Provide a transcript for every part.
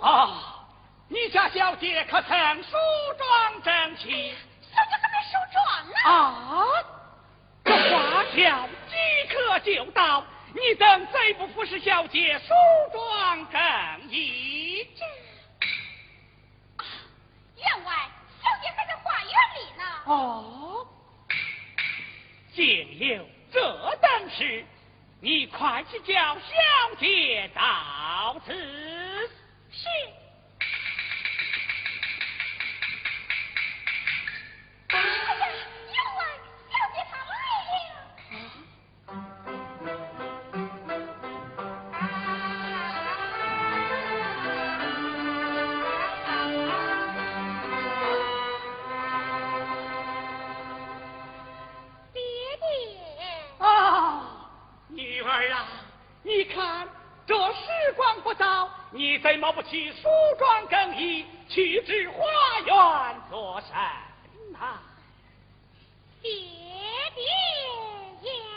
啊，你家小姐可曾梳妆整齐？小姐还没梳妆呢。啊，这花轿即刻就到，你等再不服侍小姐梳妆整齐。员外，小姐还在花园里呢。哦，竟有这等事，你快去叫小姐到此。是。哎呀，员外，小姐她来了。爹爹。啊，女儿啊，你看这时光不早。你怎么不去梳妆更衣，去至花园做甚啊？爹爹呀！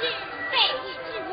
娘上轿了。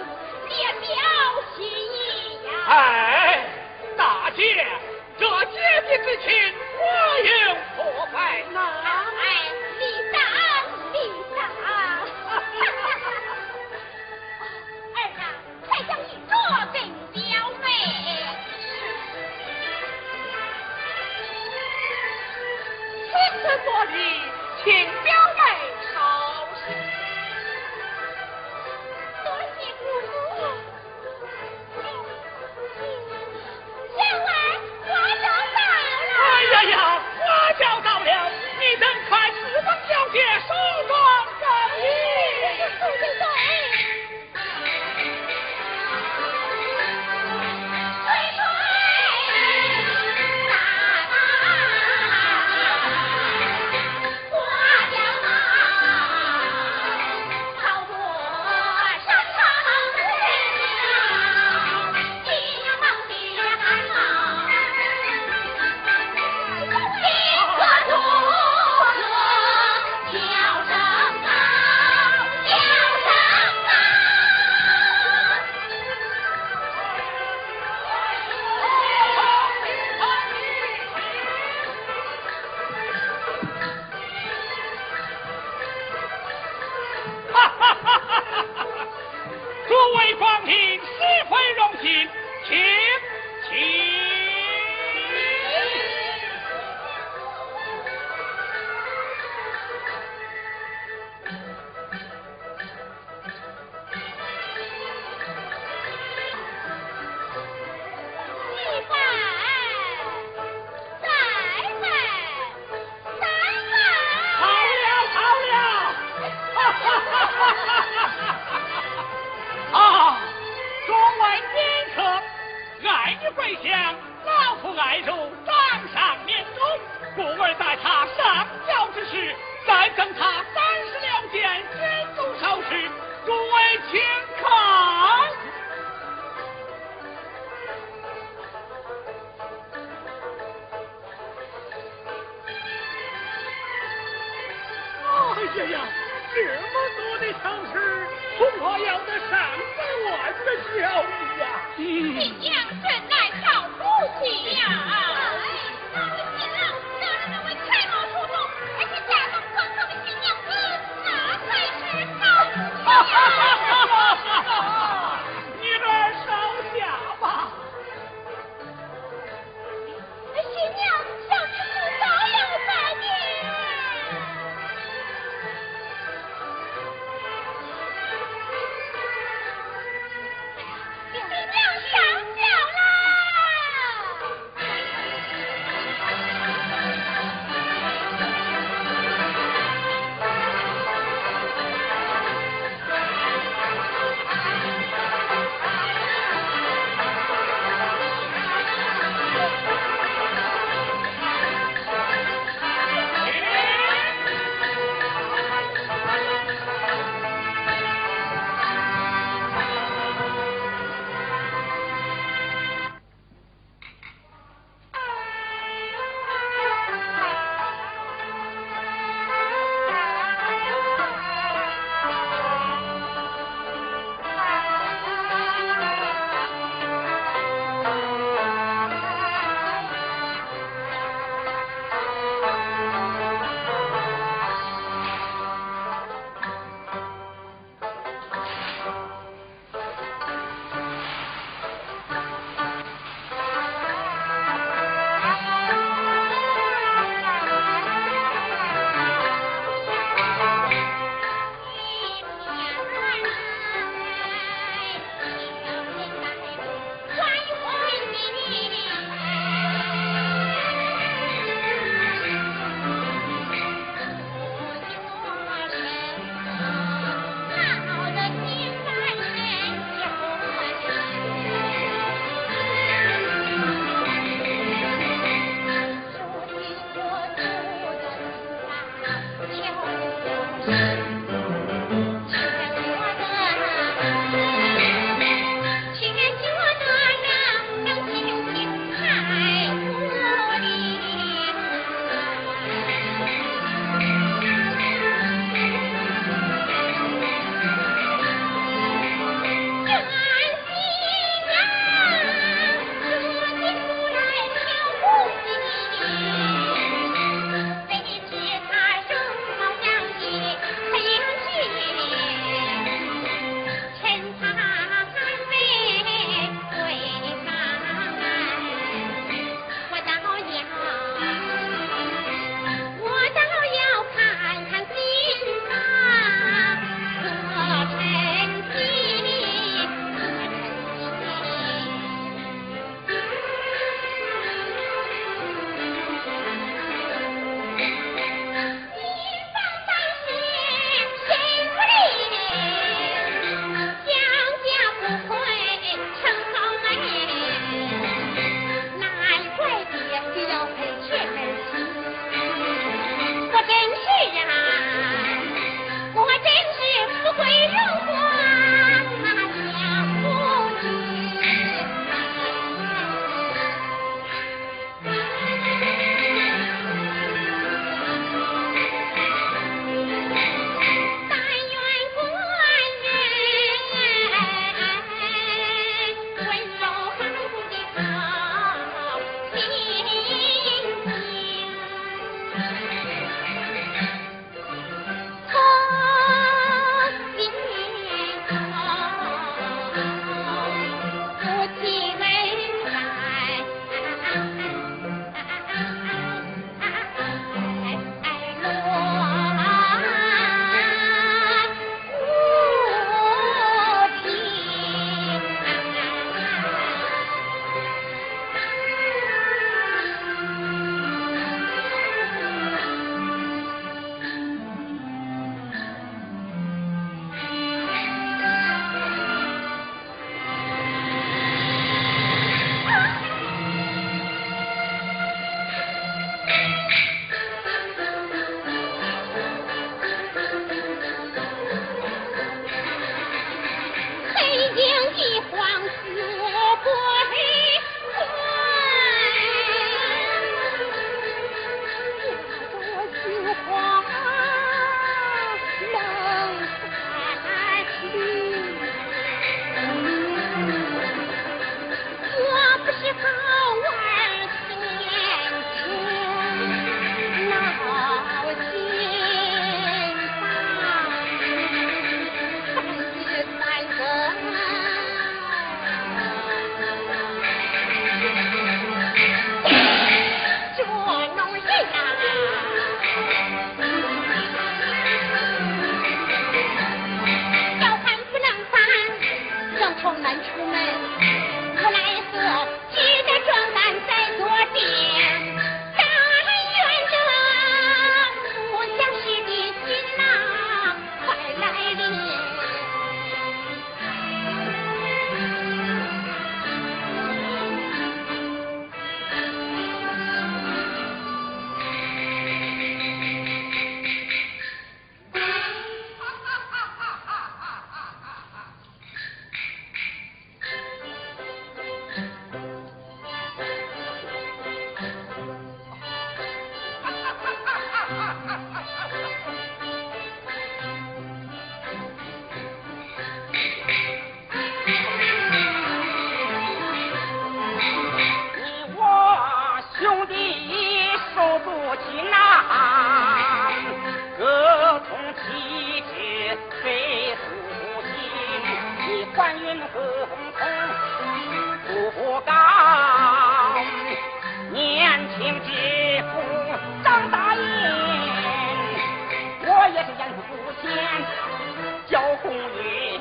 不允，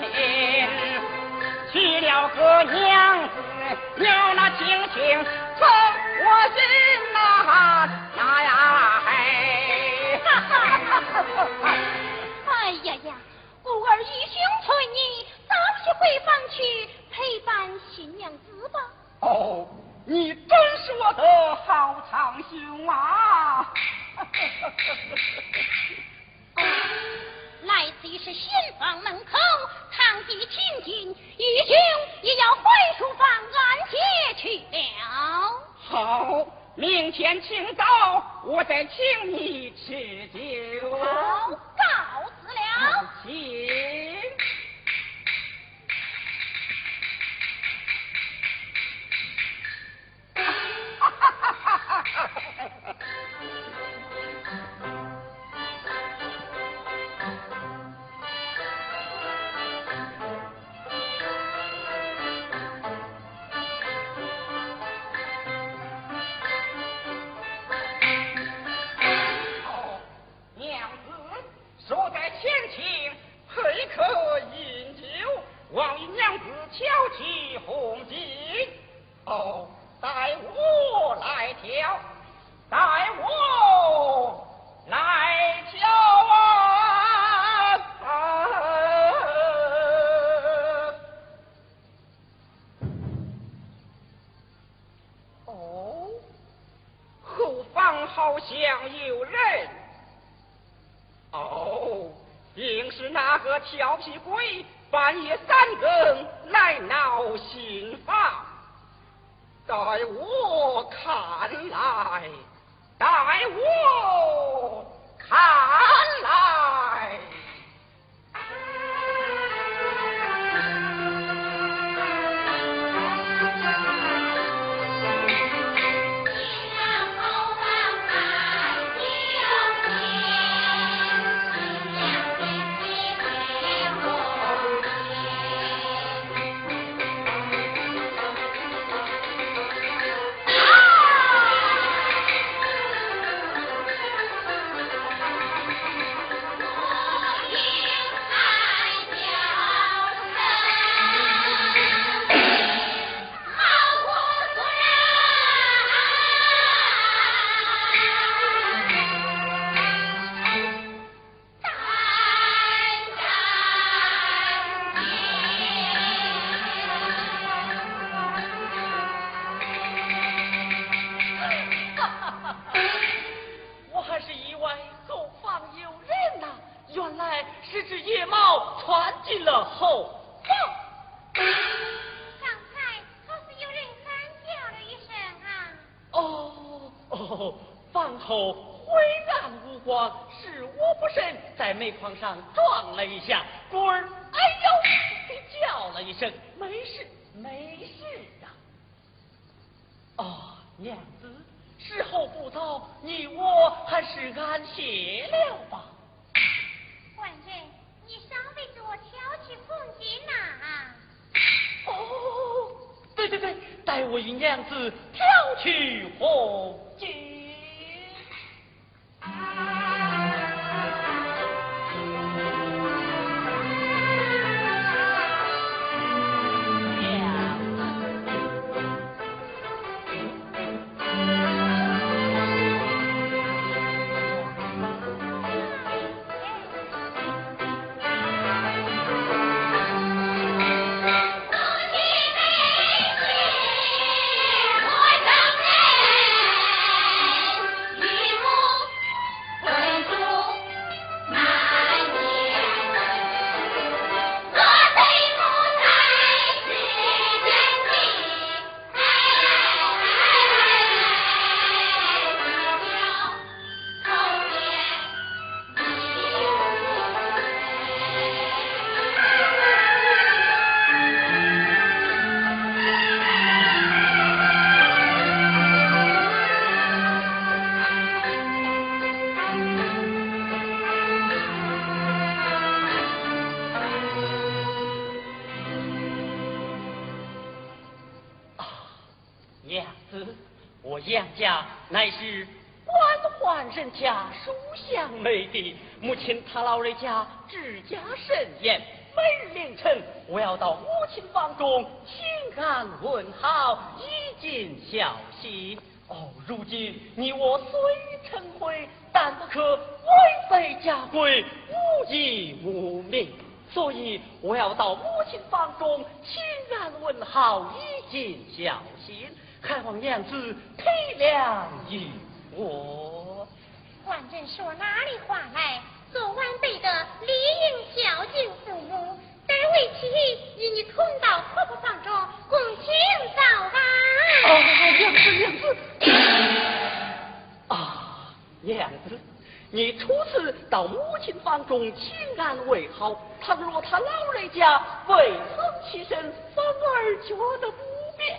娶了个娘子要那情情从我心呐，那呀嘿，哈哈！哎呀呀，孤儿一生催你早些回房去陪伴新娘子吧。哦，你真是我的好长兄啊！哦，来此是新房门口，堂弟亲近，愚兄也要回书房安歇去了。好，明天请到，我再请你吃酒。好，告辞了。请。哈哈哈哈哈哈！调皮鬼半夜三更来闹新房，在我看来，在我看来，煤矿上撞了一下，孤儿哎呦叫了一声，没事没事的。哦，娘子，事后不早，你我还是安歇了吧。官人，你稍微给我调起空军呐。哦，对对对，待我与娘子调起空军。娘子，我杨家乃是官宦。宦人家书香美地，母亲他老人家治家甚严。每日凌晨，我要到母亲房中请安问好，以尽孝心。哦，如今你我虽成婚，但不可违背家规，无义无名。所以我要到母亲房中请安问好，以尽孝心。还望娘子体谅于我。万人说哪里话来？做晚辈的理应孝敬父母，待为其与你同到婆婆房中共情早安。哦，娘子，娘子。啊，娘子，你初次到母亲房中请安为好，倘若他老人家未曾起身，反而觉得不便。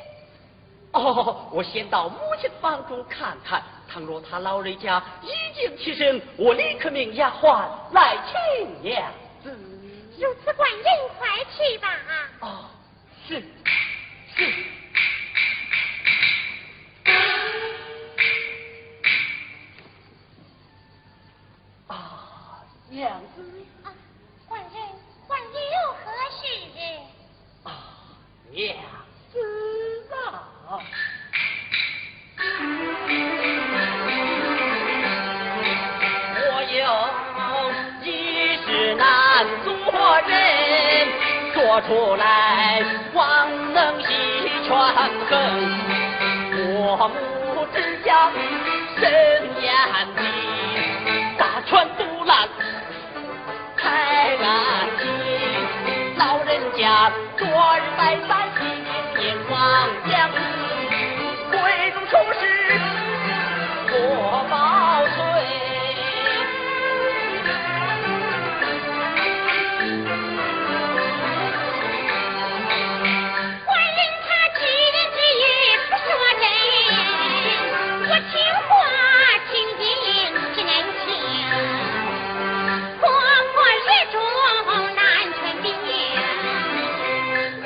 哦，我先到母亲房中看看，倘若他老人家已经起身，我立刻命丫鬟来请娘子。如此管人，快去吧。哦，是，是。啊，娘子。啊，管人，管人有何事？啊，娘子。哦。我有一事难做人，说出来望能洗权衡。我母之家深眼睛，大权独揽太安逸，老人家昨日拜三七。天王将军，贵重出世我报罪。官人他今日不说真，我听话听命真情。婆婆日中难全病，我。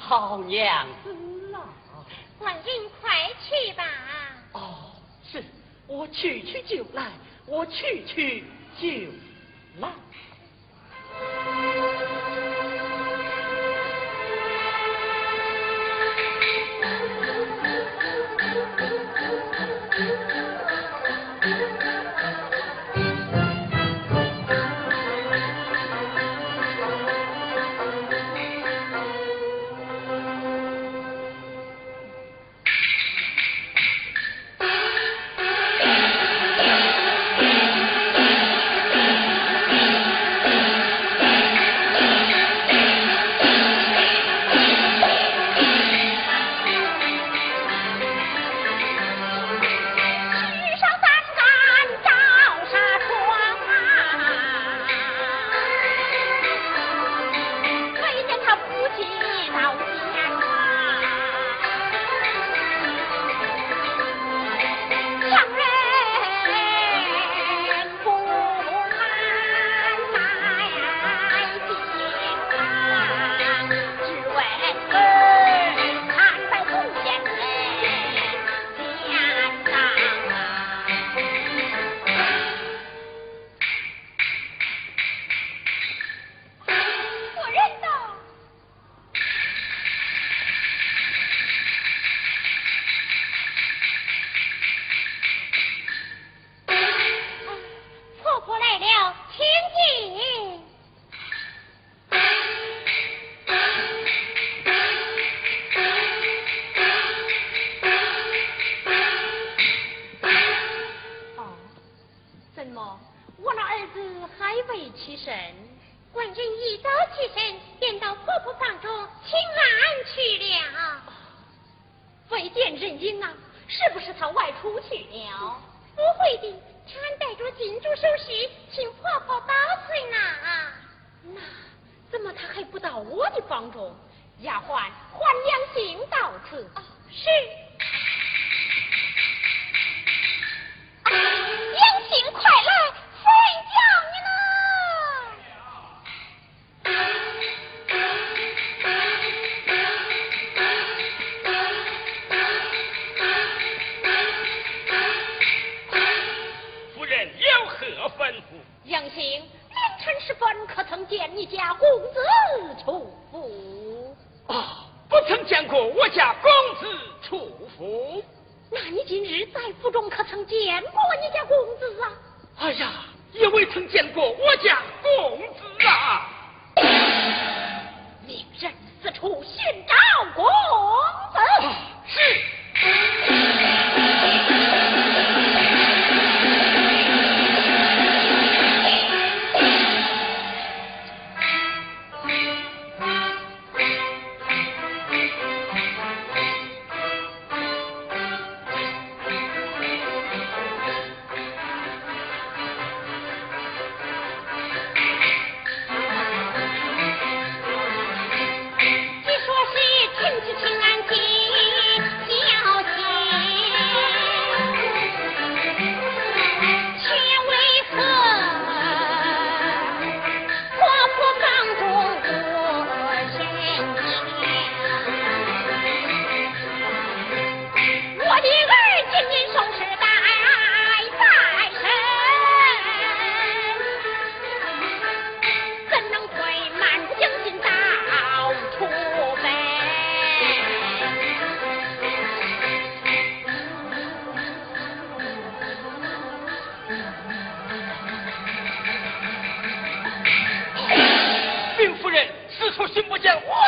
好娘子啊，官人快去吧。哦，是，我去去就来，我去去就来。官人一早起身，便到婆婆房中请安去了。未见人影啊，是不是他外出去了？不会的，常带着金珠首饰，请婆婆保存啊。那怎么他还不到我的房中？丫鬟，还娘行到此。哦、是。娘行，快来，夫人叫你呢。夫人有何吩咐？娘行，凌晨时分可曾见你家公子出府？啊，不曾见过我家公子出府。那你今日在府中可曾见过你家公子啊？哎呀，也未曾见过我家公子啊！命人四处寻找公子。啊、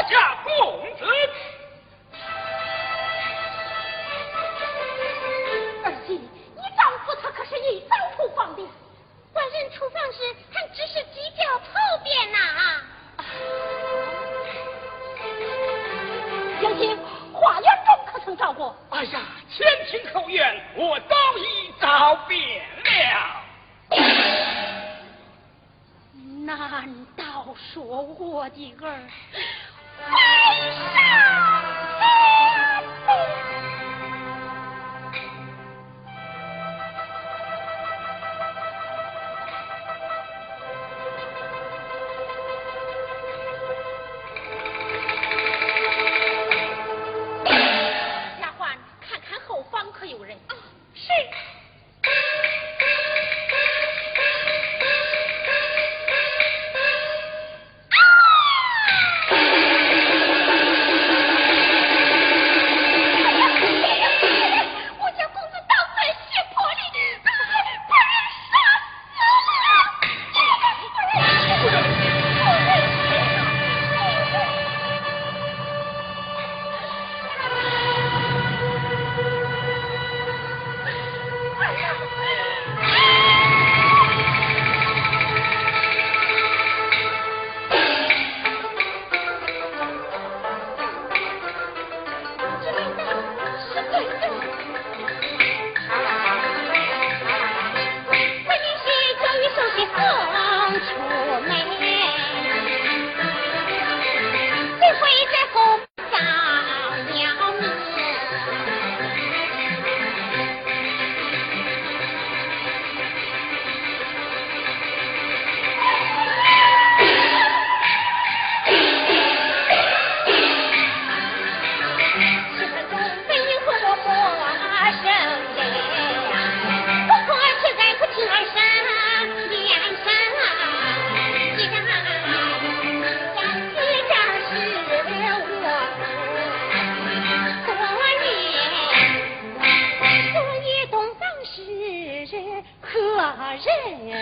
是。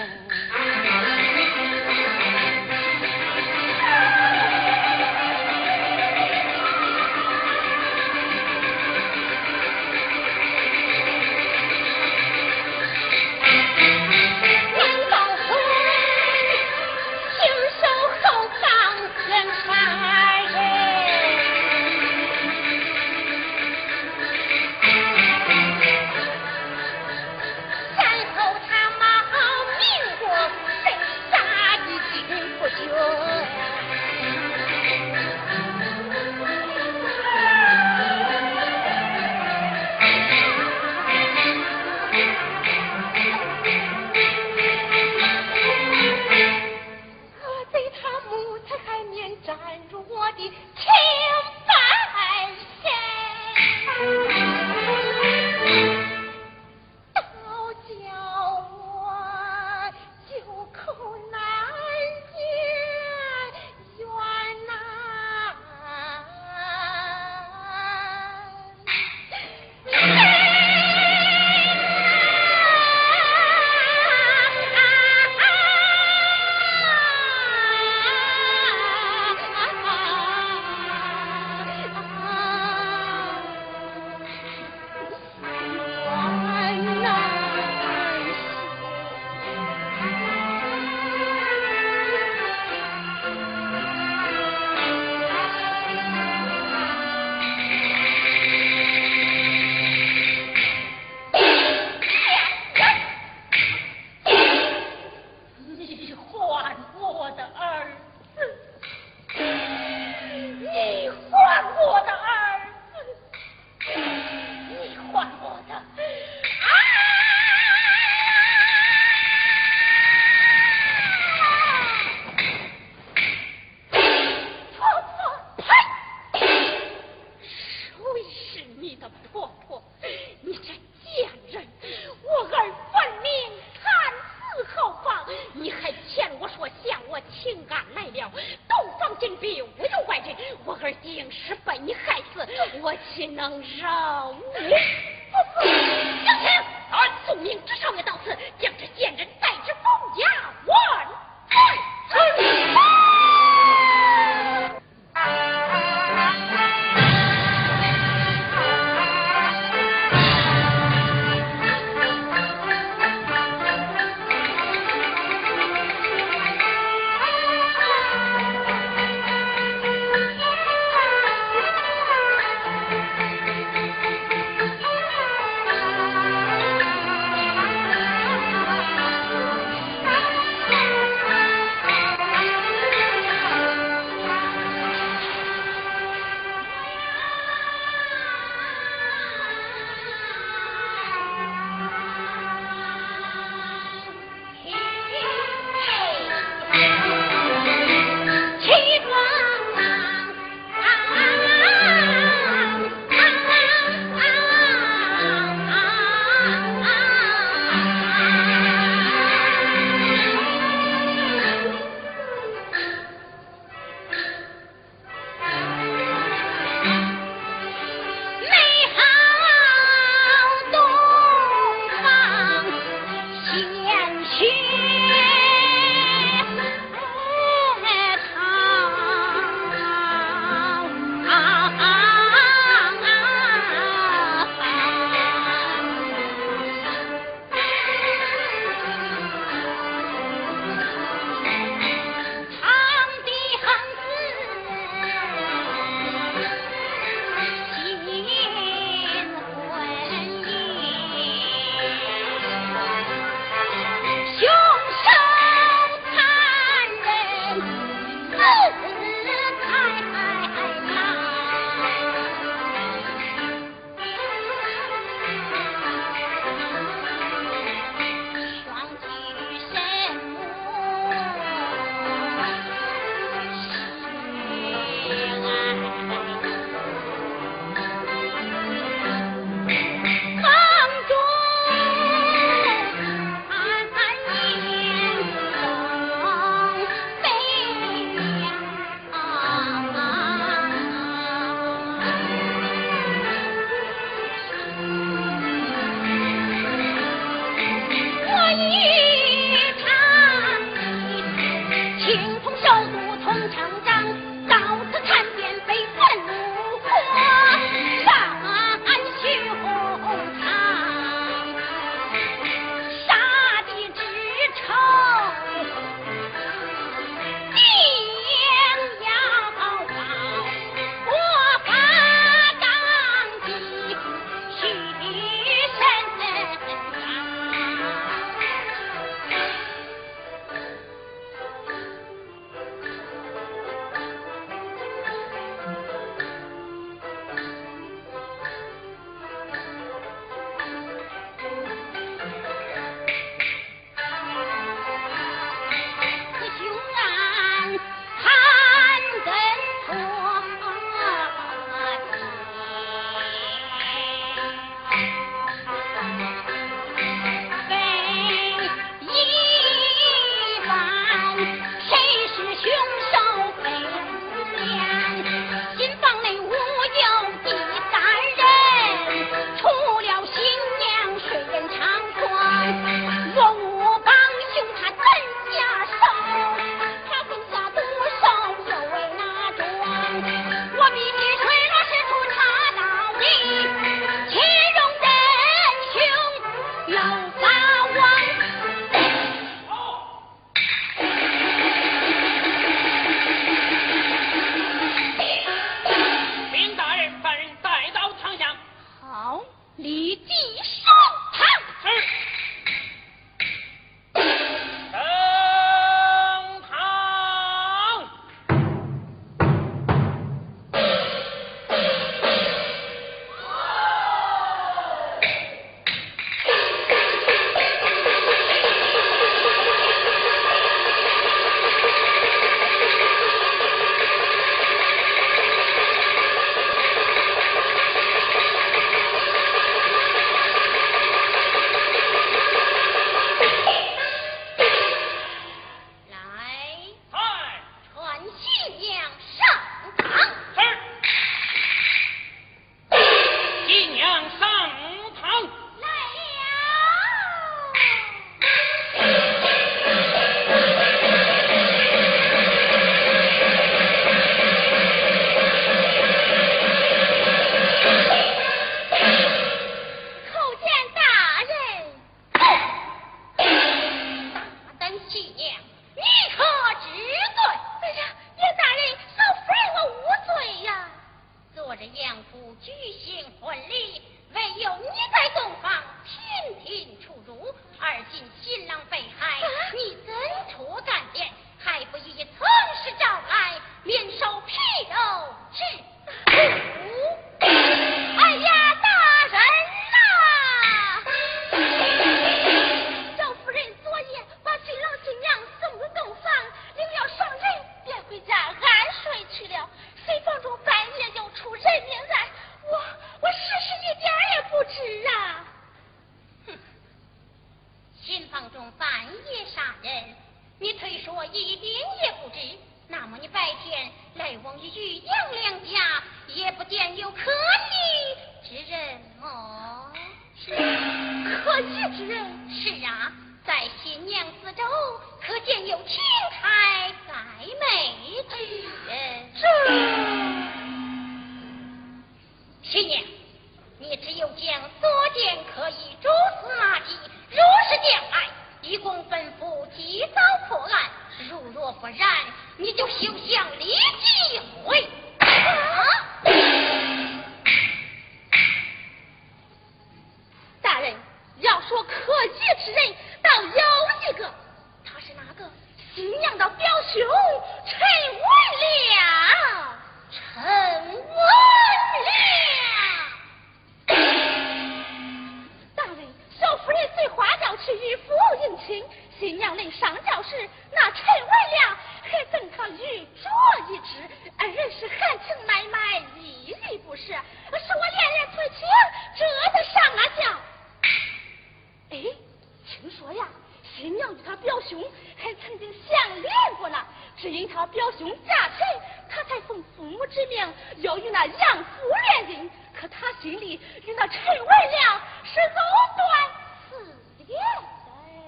心里与那陈文亮是藕断丝连。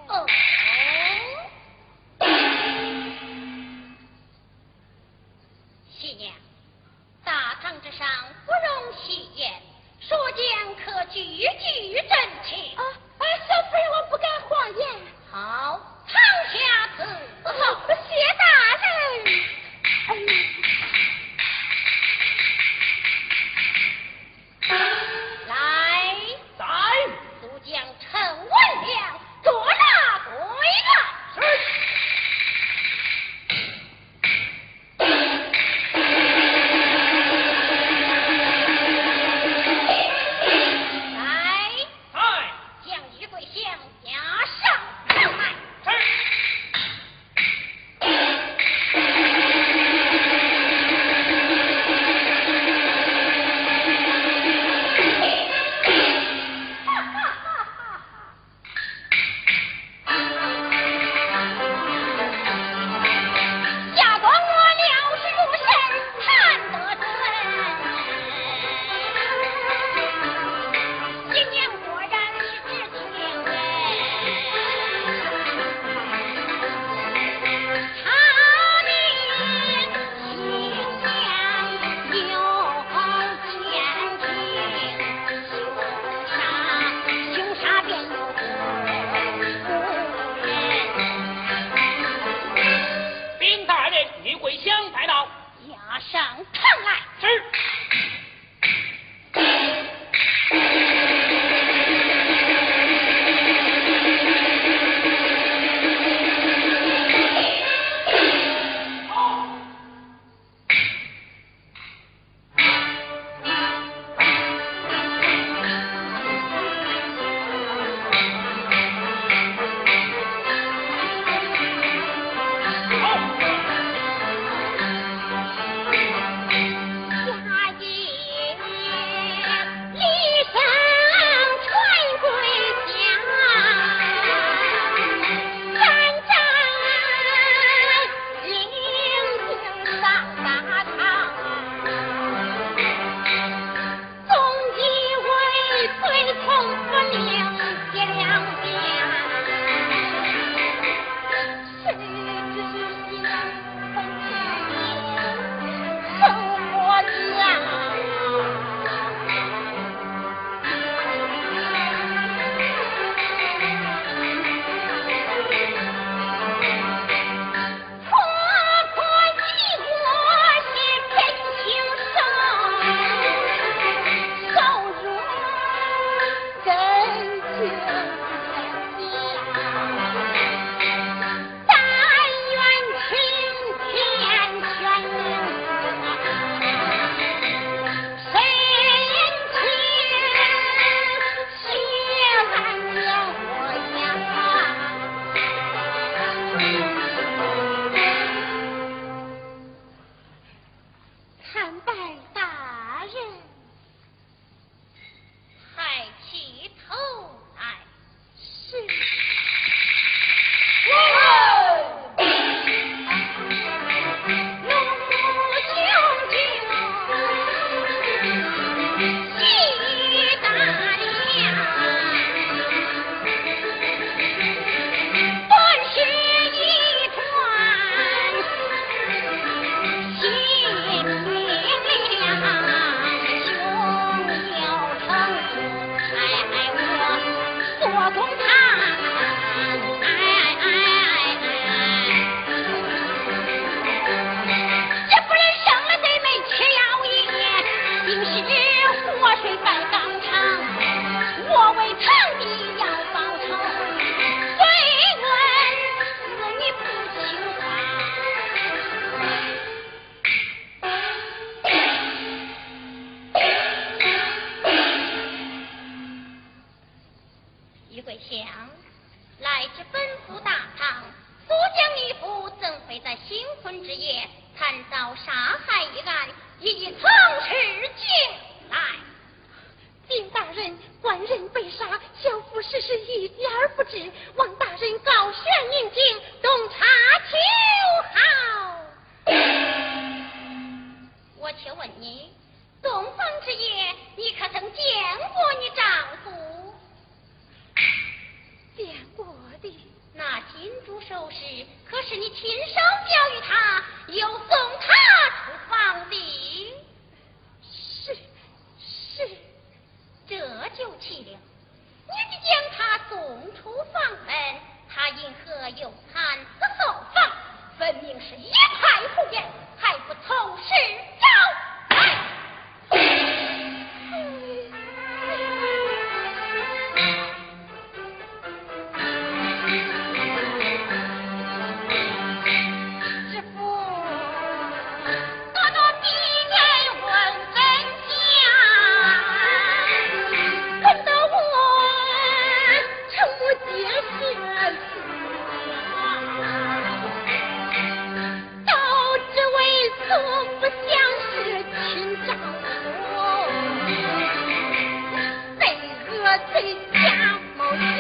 哦，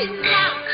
啊，两女。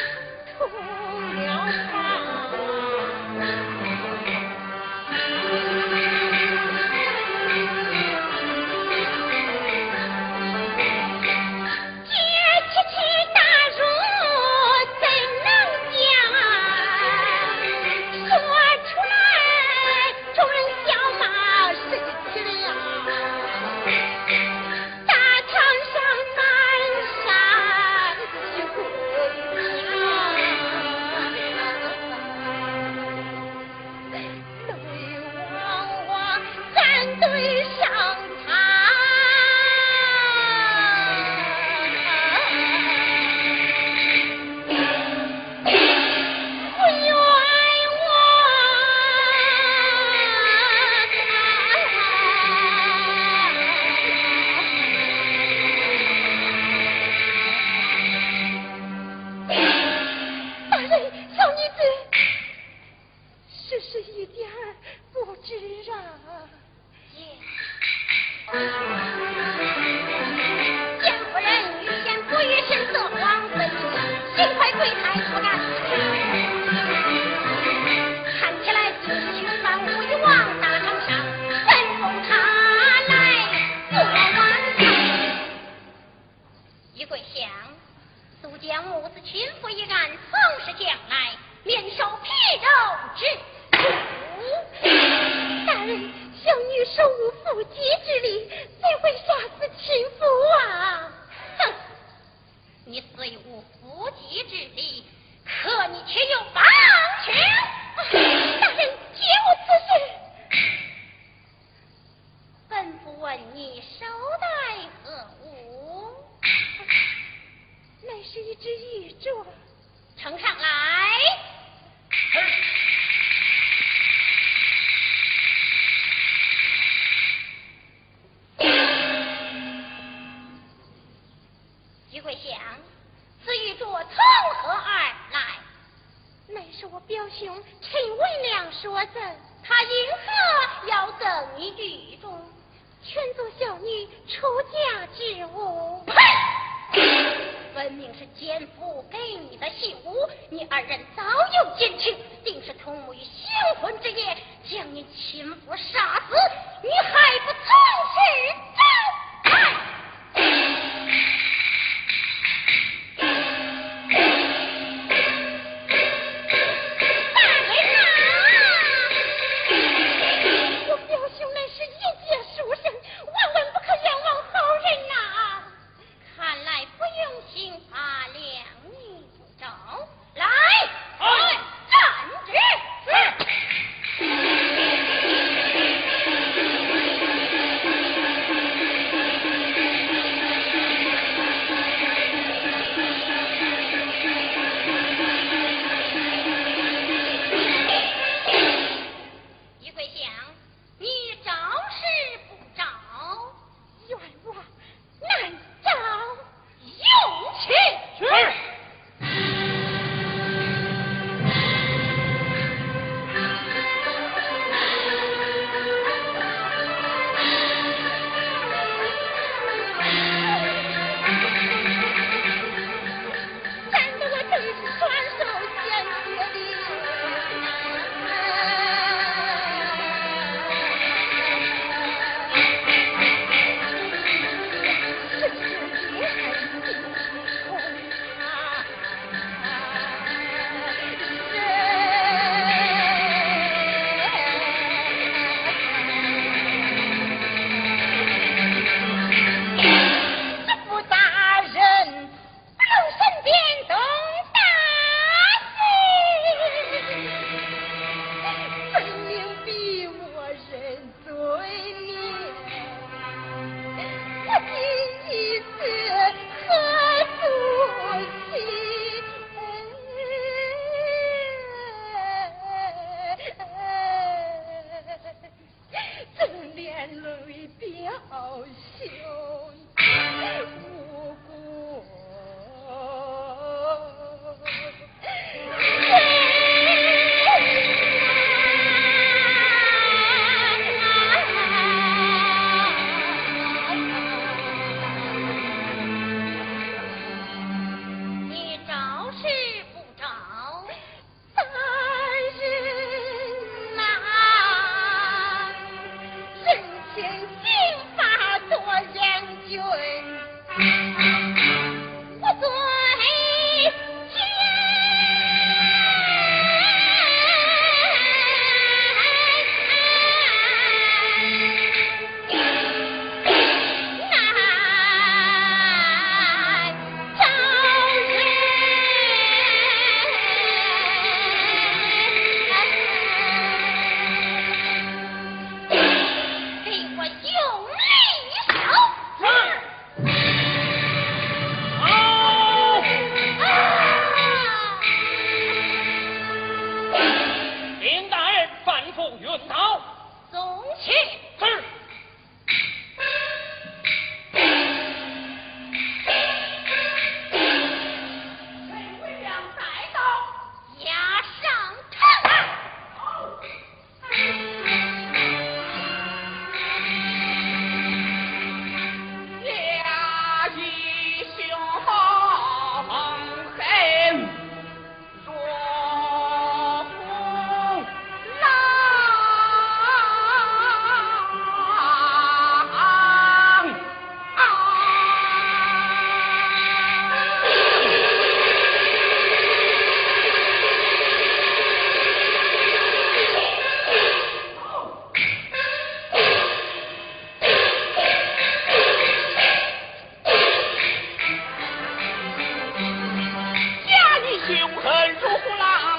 凶狠如狼，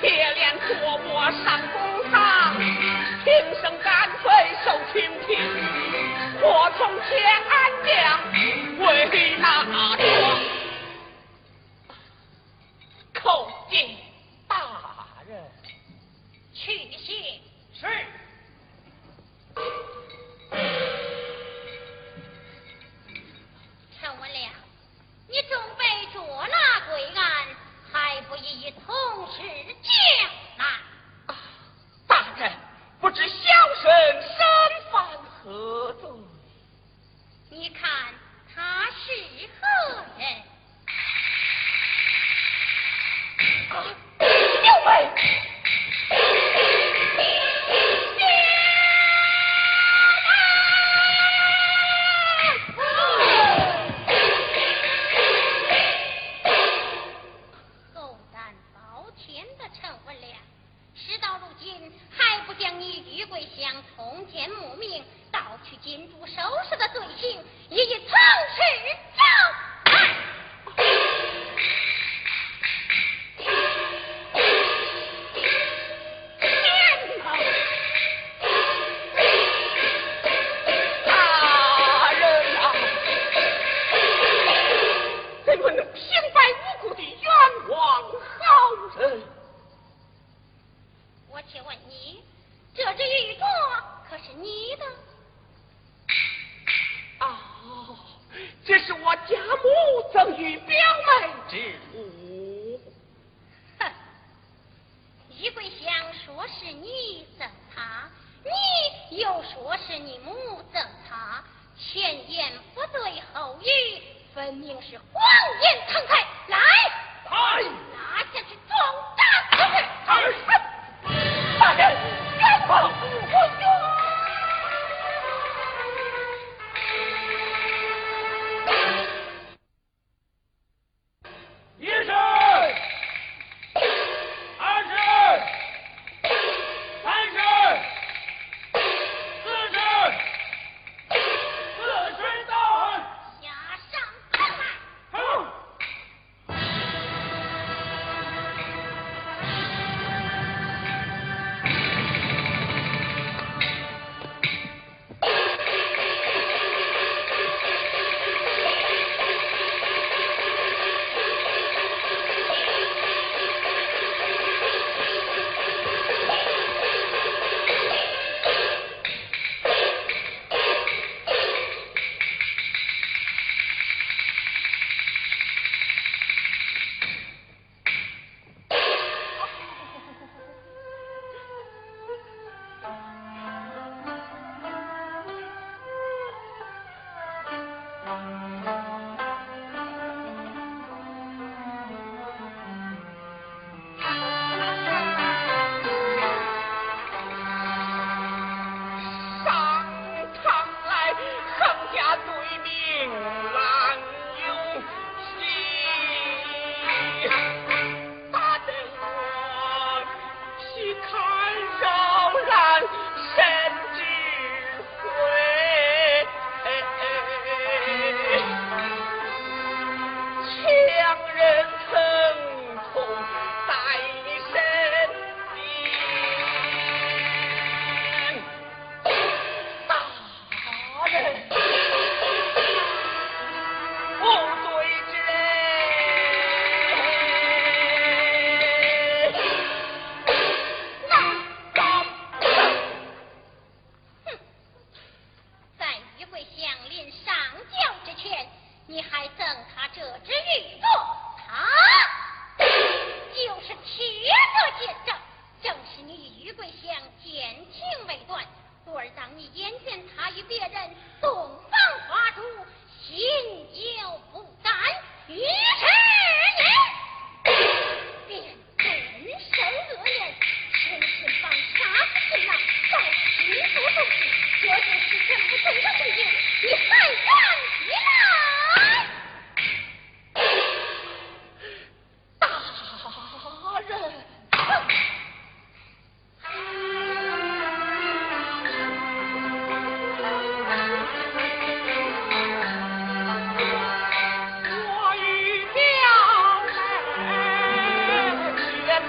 铁链琢磨上公堂，平生干脆受清贫，我从前安将为哪桩叩见大人？去谢是。陈文良，你总被捉拿归案，还不一同事讲难？大人，不知小生身犯何罪？你看他是何人？救命！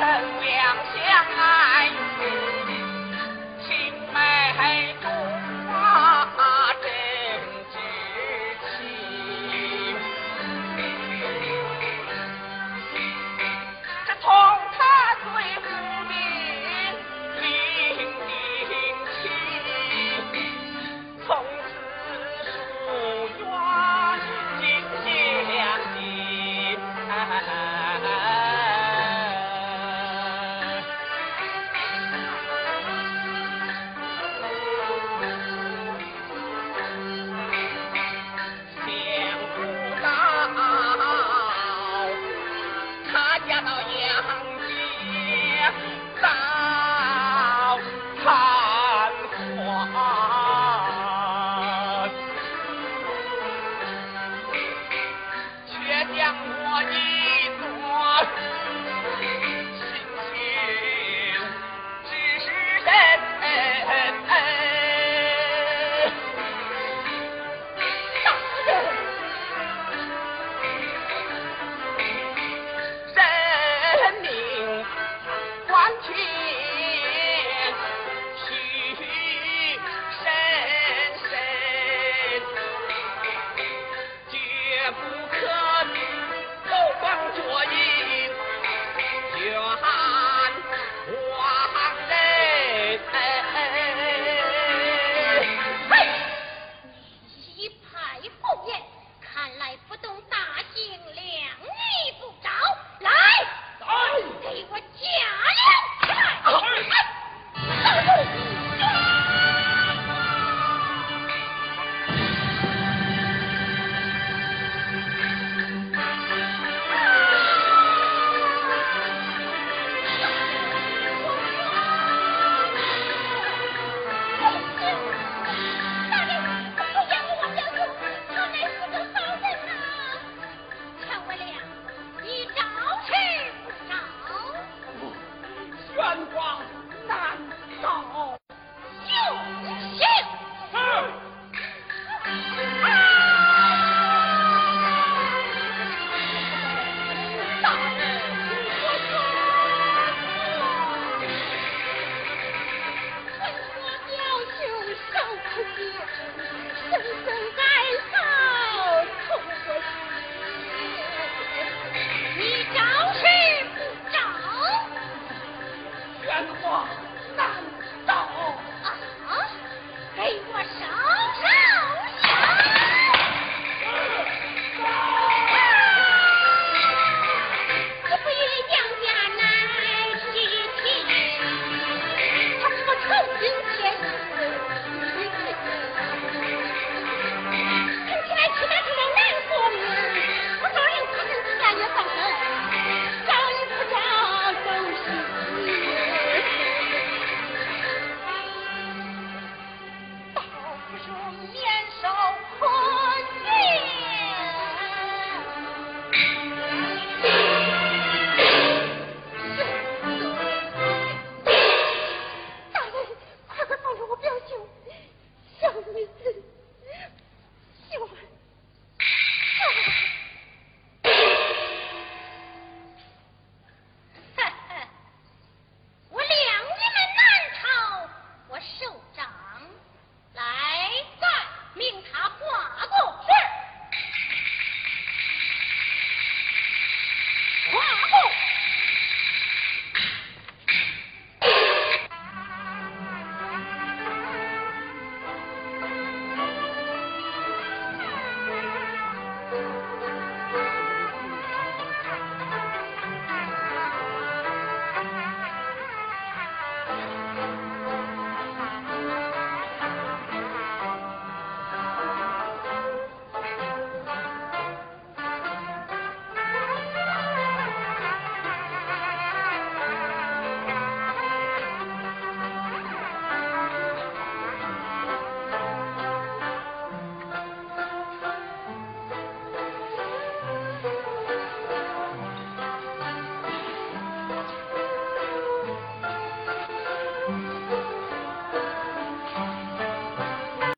曾两相爱。